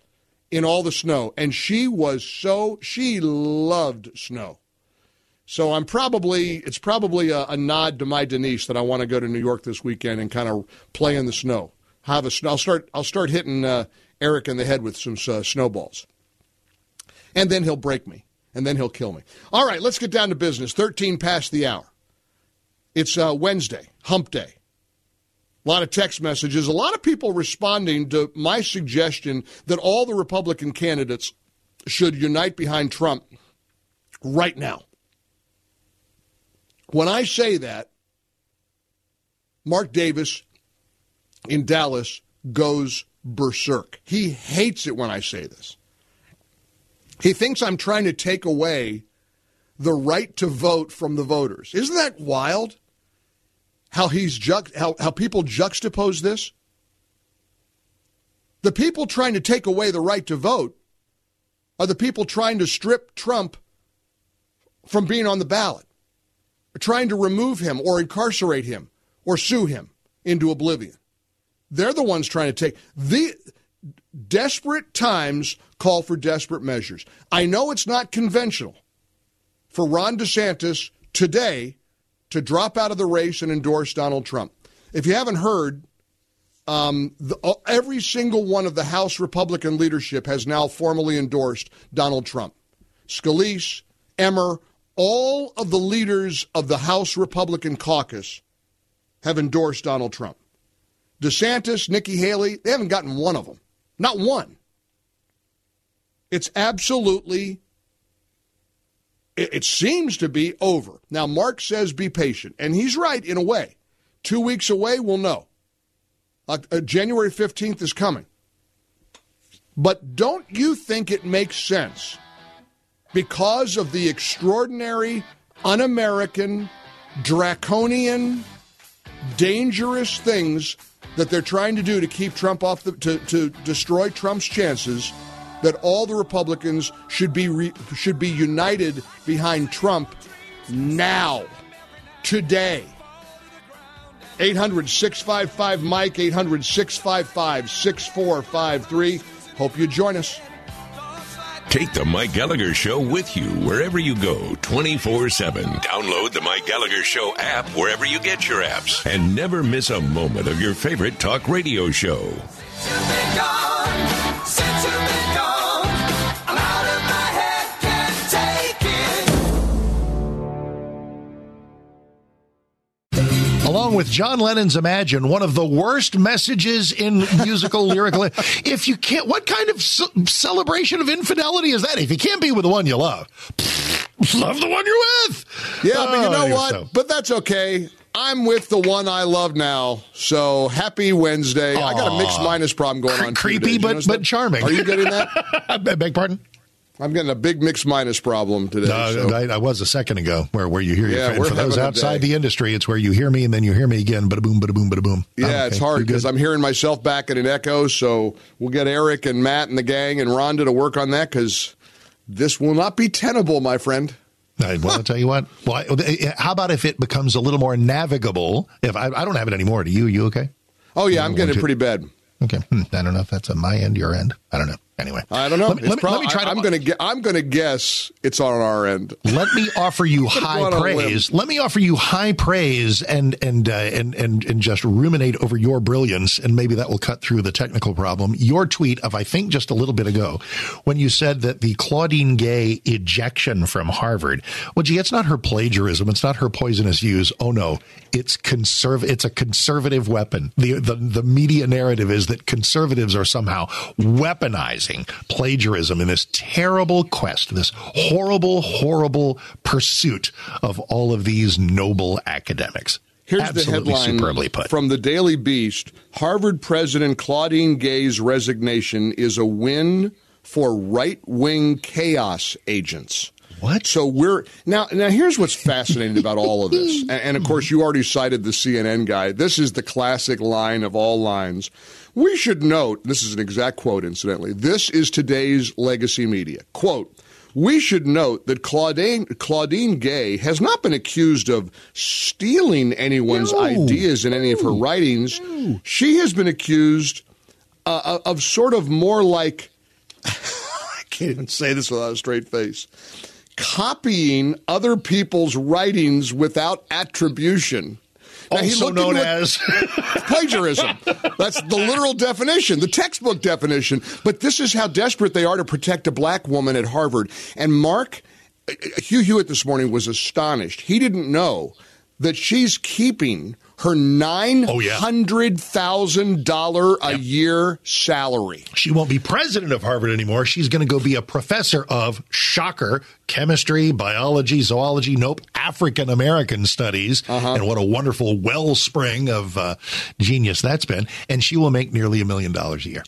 in all the snow. And she was so, she loved snow. So I'm probably, it's probably a, a nod to my Denise that I want to go to New York this weekend and kind of play in the snow. Have a, I'll start, I'll start hitting uh, Eric in the head with some uh, snowballs. And then he'll break me. And then he'll kill me. All right, let's get down to business. thirteen past the hour. It's uh, Wednesday, hump day. A lot of text messages, a lot of people responding to my suggestion that all the Republican candidates should unite behind Trump right now. When I say that, Mark Davis in Dallas goes berserk. He hates it when I say this. He thinks I'm trying to take away the right to vote from the voters. Isn't that wild? How he's ju- how, how people juxtapose this? The people trying to take away the right to vote are the people trying to strip Trump from being on the ballot, or trying to remove him or incarcerate him or sue him into oblivion. They're the ones trying to take the desperate times call for desperate measures. I know it's not conventional for Ron DeSantis today to drop out of the race and endorse Donald Trump. If you haven't heard, um, the, every single one of the House Republican leadership has now formally endorsed Donald Trump. Scalise, Emmer, all of the leaders of the House Republican caucus have endorsed Donald Trump. DeSantis, Nikki Haley, they haven't gotten one of them. Not one. It's absolutely... It seems to be over. Now, Mark says be patient, and he's right in a way. Two weeks away, we'll know. Uh, uh, January fifteenth is coming. But don't you think it makes sense, because of the extraordinary, un-American, draconian, dangerous things that they're trying to do to keep Trump off the, to, to destroy Trump's chances, that all the Republicans should be re, should be united behind Trump now, today. eight hundred, six five five, Mike, eight hundred, six five five, six four five three. Hope you join us. Take the Mike Gallagher Show with you wherever you go, twenty-four seven. Download the Mike Gallagher Show app wherever you get your apps. And never miss a moment of your favorite talk radio show. Along with John Lennon's Imagine, one of the worst messages in musical lyrical. If you can't, what kind of ce- celebration of infidelity is that? If you can't be with the one you love, love the one you're with. Yeah, oh, but you know what? So. But that's okay. I'm with the one I love now. So happy Wednesday. Aww. I got a mixed minus problem going C- on. Creepy, but, but that? Charming. Are you getting that? I beg pardon? I'm getting a big mixed minus problem today. Uh, so. I, I was a second ago where, where you hear your yeah, friend. For those outside the industry, it's where you hear me and then you hear me again. Bada boom, bada boom, bada boom. Yeah, oh, okay. It's hard because I'm hearing myself back in an echo. So we'll get Eric and Matt and the gang and Rhonda to work on that because this will not be tenable, my friend. I want to tell you what. Well, I, how about if it becomes a little more navigable? If I, I don't have it anymore. Do you? You okay? Oh, yeah, I'm getting it pretty bad. Okay. Hmm. I don't know if that's on my end, your end. I don't know. Anyway, I don't know. Let me, let me, prob- let me try. To I'm going to. I'm going to guess it's on our end. Let me offer you high praise. Let me offer you high praise and and uh, and and and just ruminate over your brilliance, and maybe that will cut through the technical problem. Your tweet of I think just a little bit ago, when you said that the Claudine Gay ejection from Harvard. Well, gee, it's not her plagiarism. It's not her poisonous views. Oh no, it's conserv. It's a conservative weapon. The the the media narrative is that conservatives are somehow weaponized plagiarism in this terrible quest, this horrible, horrible pursuit of all of these noble academics. Here's absolutely the headline superbly put. From the Daily Beast, Harvard President Claudine Gay's resignation is a win for right-wing chaos agents. What? So we're now. Now, here's what's fascinating about all of this. And, and of course, you already cited the C N N guy. This is the classic line of all lines. We should note, this is an exact quote, incidentally, this is today's legacy media. Quote, we should note that Claudine, Claudine Gay has not been accused of stealing anyone's no. ideas in any of her writings. No. She has been accused uh, of sort of more like, I can't even say this without a straight face, copying other people's writings without attribution. Now, also he known as plagiarism. That's the literal definition, the textbook definition. But this is how desperate they are to protect a black woman at Harvard. And Mark, Hugh Hewitt this morning was astonished. He didn't know that she's keeping her nine hundred thousand dollars a year salary. She won't be president of Harvard anymore. She's going to go be a professor of, shocker, chemistry, biology, zoology, nope, African-American studies. Uh-huh. And what a wonderful wellspring of uh, genius that's been. And she will make nearly a million dollars a year.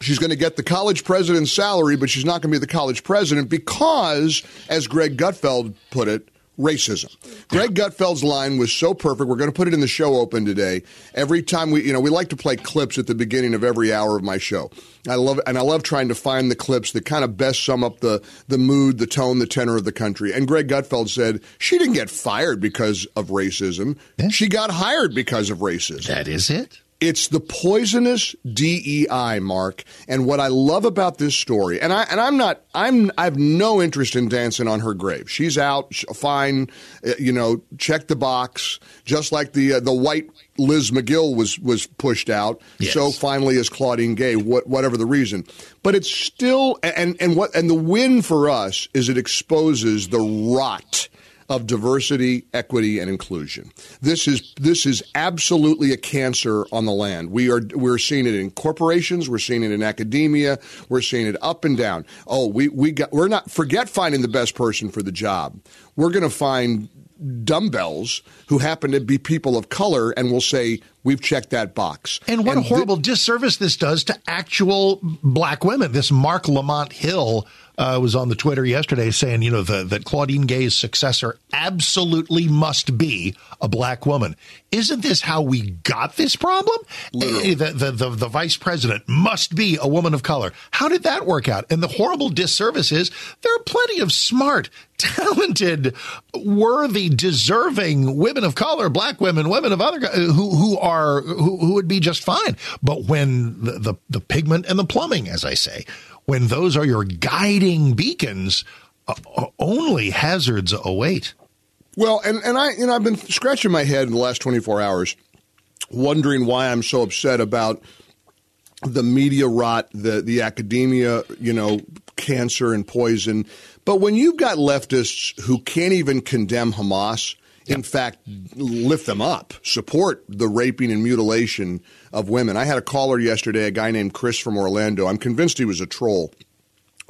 She's going to get the college president's salary, but she's not going to be the college president because, as Greg Gutfeld put it, racism. Greg Gutfeld's line was so perfect. We're going to put it in the show open today. Every time we, you know, we like to play clips at the beginning of every hour of my show. I love, and I love trying to find the clips that kind of best sum up the, the mood, the tone, the tenor of the country. And Greg Gutfeld said she didn't get fired because of racism. Yeah. She got hired because of racism. That is it. It's the poisonous D E I, Mark. And what I love about this story, and I and I'm not, I'm I have no interest in dancing on her grave. She's out, fine, you know, check the box. Just like the uh, the white Liz McGill was was pushed out. Yes. So finally is Claudine Gay. What, whatever the reason, but it's still and and what and the win for us is it exposes the rot of diversity, equity, and inclusion. This is this is absolutely a cancer on the land. We are we're seeing it in corporations. We're seeing it in academia. We're seeing it up and down. Oh, we we got we're not forget finding the best person for the job. We're going to find dumbbells who happen to be people of color, and we'll say we've checked that box. And what and a horrible th- disservice this does to actual black women. This Mark Lamont Hill. I uh, was on the Twitter yesterday saying, you know, the, that Claudine Gay's successor absolutely must be a black woman. Isn't this how we got this problem? The, the, the, the vice president must be a woman of color. How did that work out? And the horrible disservice is there are plenty of smart, talented, worthy, deserving women of color, black women, women of other who who are who, who would be just fine. But when the, the, the pigment and the plumbing, as I say, when those are your guiding beacons, uh, only hazards await. Well, and, and I, you know, I've been scratching my head in the last twenty-four hours, wondering why I'm so upset about the media rot, the, the academia, you know, cancer and poison. But when you've got leftists who can't even condemn Hamas, in fact, lift them up, support the raping and mutilation of women. I had a caller yesterday, a guy named Chris from Orlando. I'm convinced he was a troll.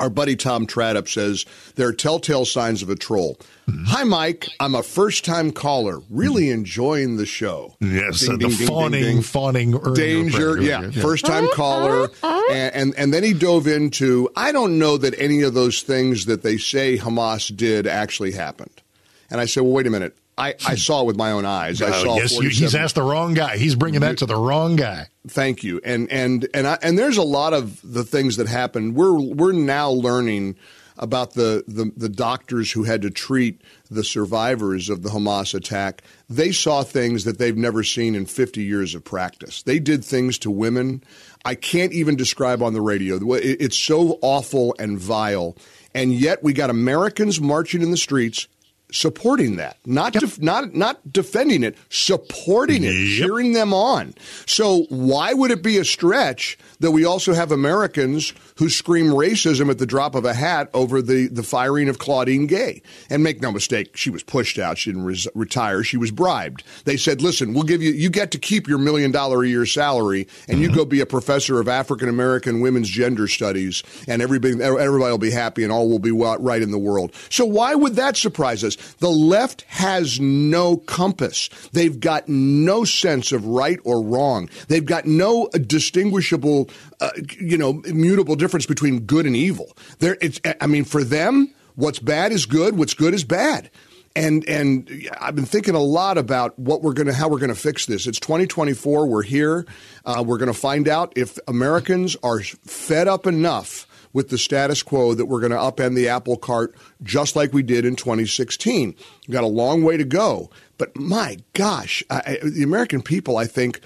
Our buddy Tom Tradup says there are telltale signs of a troll. Mm-hmm. Hi, Mike. I'm a first-time caller. Really mm-hmm. enjoying the show. Yes, ding, uh, ding, the ding, fawning, ding, ding. fawning earlier, danger. Earlier, yeah, yeah. first-time caller. And, and and then he dove into, I don't know that any of those things that they say Hamas did actually happened. And I said, well, wait a minute. I, I saw it with my own eyes. I saw. Oh, yes, you, he's asked the wrong guy. He's bringing that to the wrong guy. Thank you. And and and I, and there's a lot of the things that happened. We're we're now learning about the, the, the doctors who had to treat the survivors of the Hamas attack. They saw things that they've never seen in fifty years of practice. They did things to women I can't even describe on the radio. It's so awful and vile. And yet we got Americans marching in the streets supporting that, not yep. def- not not defending it, supporting it, yep. cheering them on. So why would it be a stretch that we also have Americans who scream racism at the drop of a hat over the, the firing of Claudine Gay? And make no mistake, she was pushed out. She didn't res- retire. She was bribed. They said, listen, we'll give you, you get to keep your million dollar a year salary, and mm-hmm. you go be a professor of African American women's gender studies, and everybody, everybody will be happy and all will be right in the world. So why would that surprise us? The left has no compass. They've got no sense of right or wrong. They've got no distinguishable, uh, you know, immutable difference between good and evil. There, it's. I mean, for them, what's bad is good. What's good is bad. And and I've been thinking a lot about what we're gonna, how we're gonna fix this. It's twenty twenty-four. We're here. Uh, we're gonna find out if Americans are fed up enough with the status quo that we're going to upend the apple cart just like we did in twenty sixteen. We've got a long way to go. But my gosh, I, the American people, I think,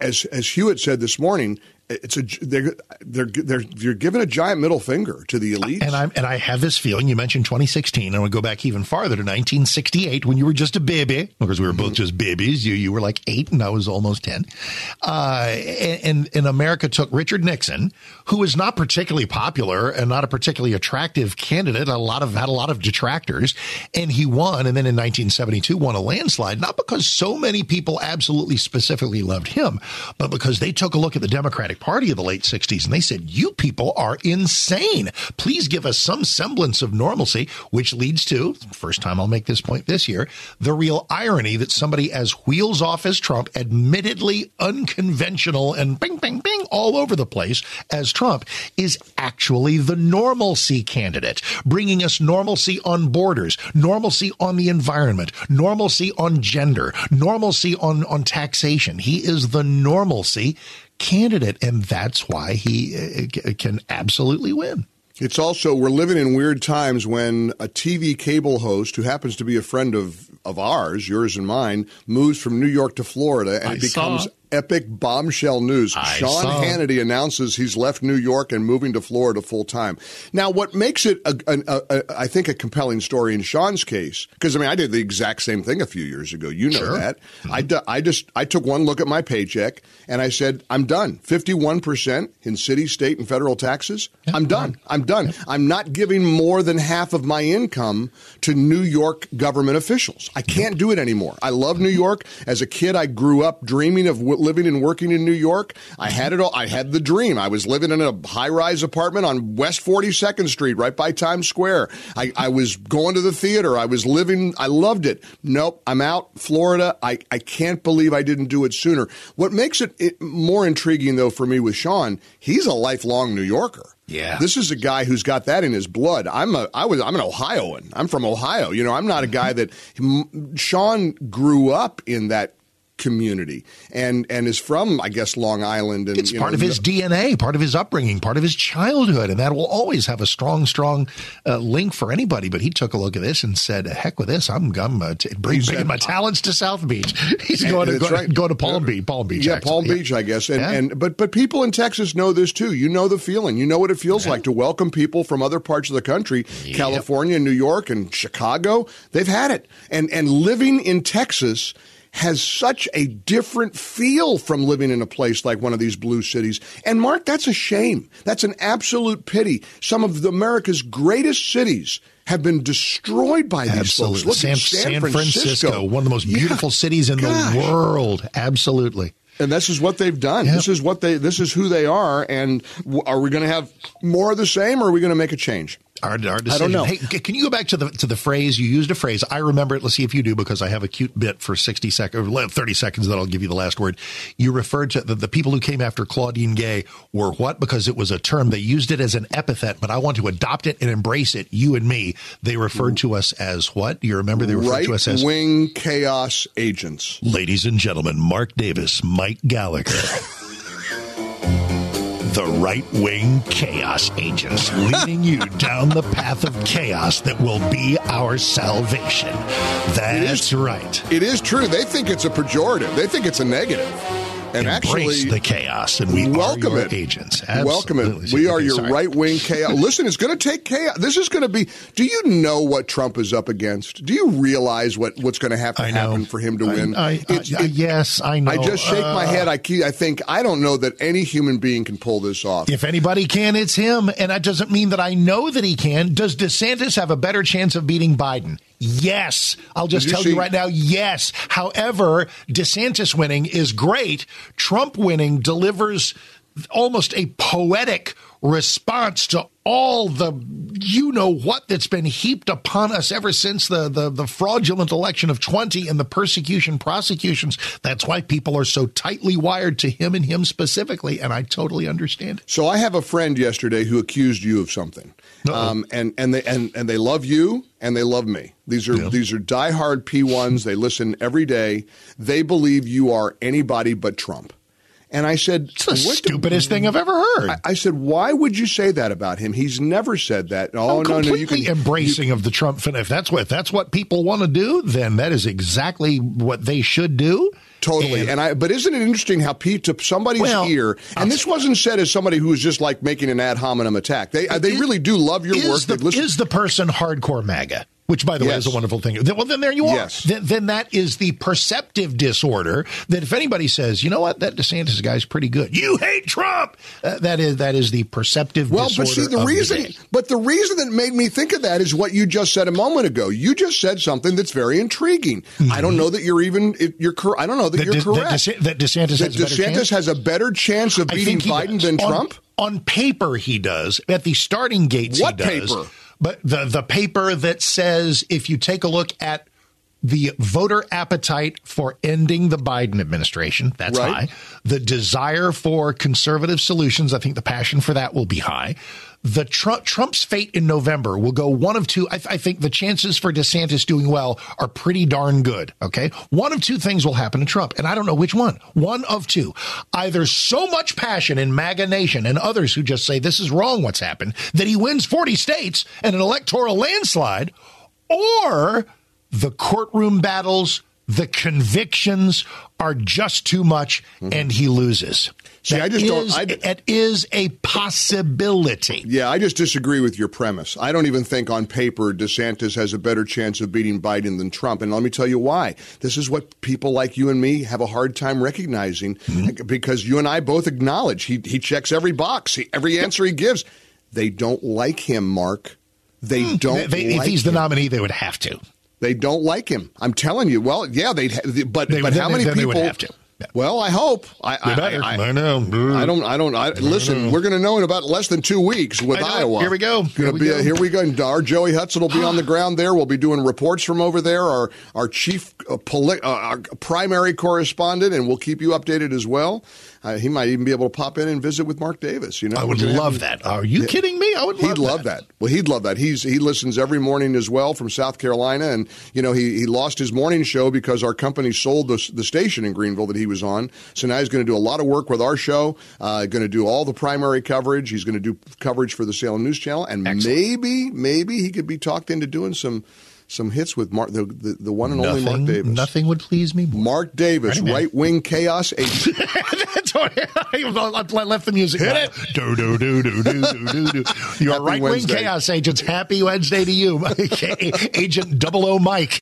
as as Hewitt said this morning, It's a they're they're they're you're giving a giant middle finger to the elite. And I and I have this feeling. You mentioned twenty sixteen. I would go back even farther to nineteen sixty-eight when you were just a baby, because we were both just babies. You you were like eight, and I was almost ten. Uh, and and America took Richard Nixon, who is not particularly popular and not a particularly attractive candidate. A lot of had a lot of detractors, and he won. And then in nineteen seventy-two, won a landslide, not because so many people absolutely specifically loved him, but because they took a look at the Democratic Party of the late sixties, and they said, you people are insane. Please give us some semblance of normalcy, which leads to, first time I'll make this point this year, the real irony that somebody as wheels off as Trump, admittedly unconventional and bing, bing, bing, all over the place as Trump, is actually the normalcy candidate, bringing us normalcy on borders, normalcy on the environment, normalcy on gender, normalcy on, on taxation. He is the normalcy candidate, and that's why he uh, can absolutely win. It's also, we're living in weird times when a T V cable host who happens to be a friend of, of ours, yours and mine, moves from New York to Florida, and I it becomes saw. epic bombshell news. I Sean saw. Hannity announces he's left New York and moving to Florida full time. Now, what makes it, a, a, a, a, I think, a compelling story in Sean's case, because, I mean, I did the exact same thing a few years ago. You know sure. that. Mm-hmm. I, d- I just I took one look at my paycheck, and I said, I'm done. fifty-one percent in city, state, and federal taxes. Yep. I'm done. I'm done. Yep. I'm not giving more than half of my income to New York government officials. I can't do it anymore. I love New York. As a kid, I grew up dreaming of w- living and working in New York. I had it all. I had the dream. I was living in a high-rise apartment on West forty-second Street, right by Times Square. I, I was going to the theater. I was living. I loved it. Nope. I'm out. Florida. I, I can't believe I didn't do it sooner. What makes it, it more intriguing, though, for me with Sean, he's a lifelong New Yorker. Yeah, this is a guy who's got that in his blood. I'm a, I was, I'm an Ohioan. I'm from Ohio. You know, I'm not a guy that Sean grew up in that community and and is from, I guess, Long Island. And, it's you part know, of his D N A, part of his upbringing, part of his childhood, and that will always have a strong, strong uh, link for anybody. But he took a look at this and said, "Heck with this! I'm, I'm uh, t- bringing said, my talents to South Beach." He's going to go, right. go to Palm Beach, Palm Beach, yeah, actually. Palm yeah. Beach, I guess. And, yeah. and but but people in Texas know this too. You know the feeling. You know what it feels yeah. like to welcome people from other parts of the country, yep. California, New York, and Chicago. They've had it, and and living in Texas has such a different feel from living in a place like one of these blue cities. And, Mark, that's a shame. That's an absolute pity. Some of America's greatest cities have been destroyed by these Absolutely. folks. Look San, at San, San Francisco. Francisco, one of the most beautiful yeah, cities in gosh. the world. Absolutely. And this is what they've done. Yep. This is what they. This is who they are. And are we going to have more of the same, or are we going to make a change? Our, our decision. I don't know. Hey, can you go back to the to the phrase? You used a phrase. I remember it. Let's see if you do, because I have a cute bit for sixty seconds, thirty seconds that I'll give you the last word. You referred to the, the people who came after Claudine Gay were what? Because it was a term. They used it as an epithet, but I want to adopt it and embrace it. You and me. They referred to us as what? You remember they referred right to us as right-wing chaos agents. Ladies and gentlemen, Mark Davis, Mike Gallagher. The right-wing chaos agents leading you down the path of chaos that will be our salvation. That's it right. It is true. They think it's a pejorative. They think it's a negative. And Embrace actually, the chaos, and we welcome are your it. agents. Absolutely. Welcome it. We are okay, your sorry. right-wing chaos. Listen, it's going to take chaos. This is going to be. Do you know what Trump is up against? Do you realize what, what's going to have to happen for him to I, win? I, I, it's, I, it, yes, I know. I just shake uh, my head. I keep, I think I don't know that any human being can pull this off. If anybody can, it's him, and that doesn't mean that I know that he can. Does DeSantis have a better chance of beating Biden? Yes. I'll just you tell see? you right now, yes. However, DeSantis winning is great. Trump winning delivers almost a poetic response to all the you-know-what that's been heaped upon us ever since the, the, the fraudulent election of twenty and the persecution prosecutions. That's why people are so tightly wired to him and him specifically, and I totally understand. So I have a friend yesterday who accused you of something, um, and, and, they, and, and they love you and they love me. These are yeah. these are diehard P ones. They listen every day. They believe you are anybody but Trump. And I said, it's the stupidest the, thing I've ever heard. I, I said, why would you say that about him? He's never said that. Oh, I'm no, no, you can embracing you, of the Trump fan. If that's what if that's what people want to do, then that is exactly what they should do. Totally. And, and I, but isn't it interesting how Pete took somebody's well, ear, and this wasn't said as somebody who was just like making an ad hominem attack. They uh, they is, really do love your is work. The, listen- is the person hardcore MAGA? Which, by the yes. way, is a wonderful thing. Well, then there you are. Yes. Th- then that is the perceptive disorder that if anybody says, you know what, that DeSantis guy's pretty good. You hate Trump. Uh, that is that is the perceptive well, disorder. Well, but see, the reason, the but the reason that made me think of that is what you just said a moment ago. You just said something that's very intriguing. Mm-hmm. I don't know that you're even, you're cor- I don't know that, that you're De- correct. That, De- that DeSantis, that has, DeSantis a better has a better chance of beating Biden does. than on, Trump? On paper, he does. At the starting gates, what he does. What paper? But the, the paper that says if you take a look at the voter appetite for ending the Biden administration, that's right. high. The desire for conservative solutions, I think the passion for that will be high. The Trump, Trump's fate in November will go one of two. I, th- I think the chances for DeSantis doing well are pretty darn good. OK, one of two things will happen to Trump. And I don't know which one. One of two. Either so much passion in MAGA Nation and others who just say this is wrong what's happened that he wins forty states and an electoral landslide, or the courtroom battles, the convictions are just too much, mm-hmm. and he loses. See, that I just is, don't. It is a possibility. Yeah, I just disagree with your premise. I don't even think on paper DeSantis has a better chance of beating Biden than Trump. And let me tell you why. This is what people like you and me have a hard time recognizing, mm-hmm. because you and I both acknowledge he he checks every box, he, every answer he gives. They don't like him, Mark. They don't. They, they, like if he's him. the nominee, they would have to. They don't like him. I'm telling you. Well, yeah, they'd ha- but they, but how many people would have to? Yeah. Well, I hope. I I, I, I know. I don't. I don't. I, I listen, know. We're going to know in about less than two weeks with Iowa. Here we go. Here we, be, go. Uh, here we go. And our Joey Hudson will be on the ground there. We'll be doing reports from over there. Our our chief uh, poli- uh, our primary correspondent, and we'll keep you updated as well. Uh, he might even be able to pop in and visit with Mark Davis. You know, I would love that. Are you yeah. kidding me? I would. Love he'd love that. that. Well, he'd love that. He's he listens every morning as well from South Carolina, and you know he, he lost his morning show because our company sold the the station in Greenville that he was on. So now he's going to do a lot of work with our show. Uh, going to do all the primary coverage. He's going to do coverage for the Salem News Channel, and Excellent. maybe maybe he could be talked into doing some. Some hits with Mark, the, the, the one and nothing, only Mark Davis. Nothing would please me more. Mark Davis, right, right wing chaos agent. I left the music. Hit it. Do, do, do, do, do, do, do. Your right wing chaos agents. Happy Wednesday to you, Agent Double O Mike.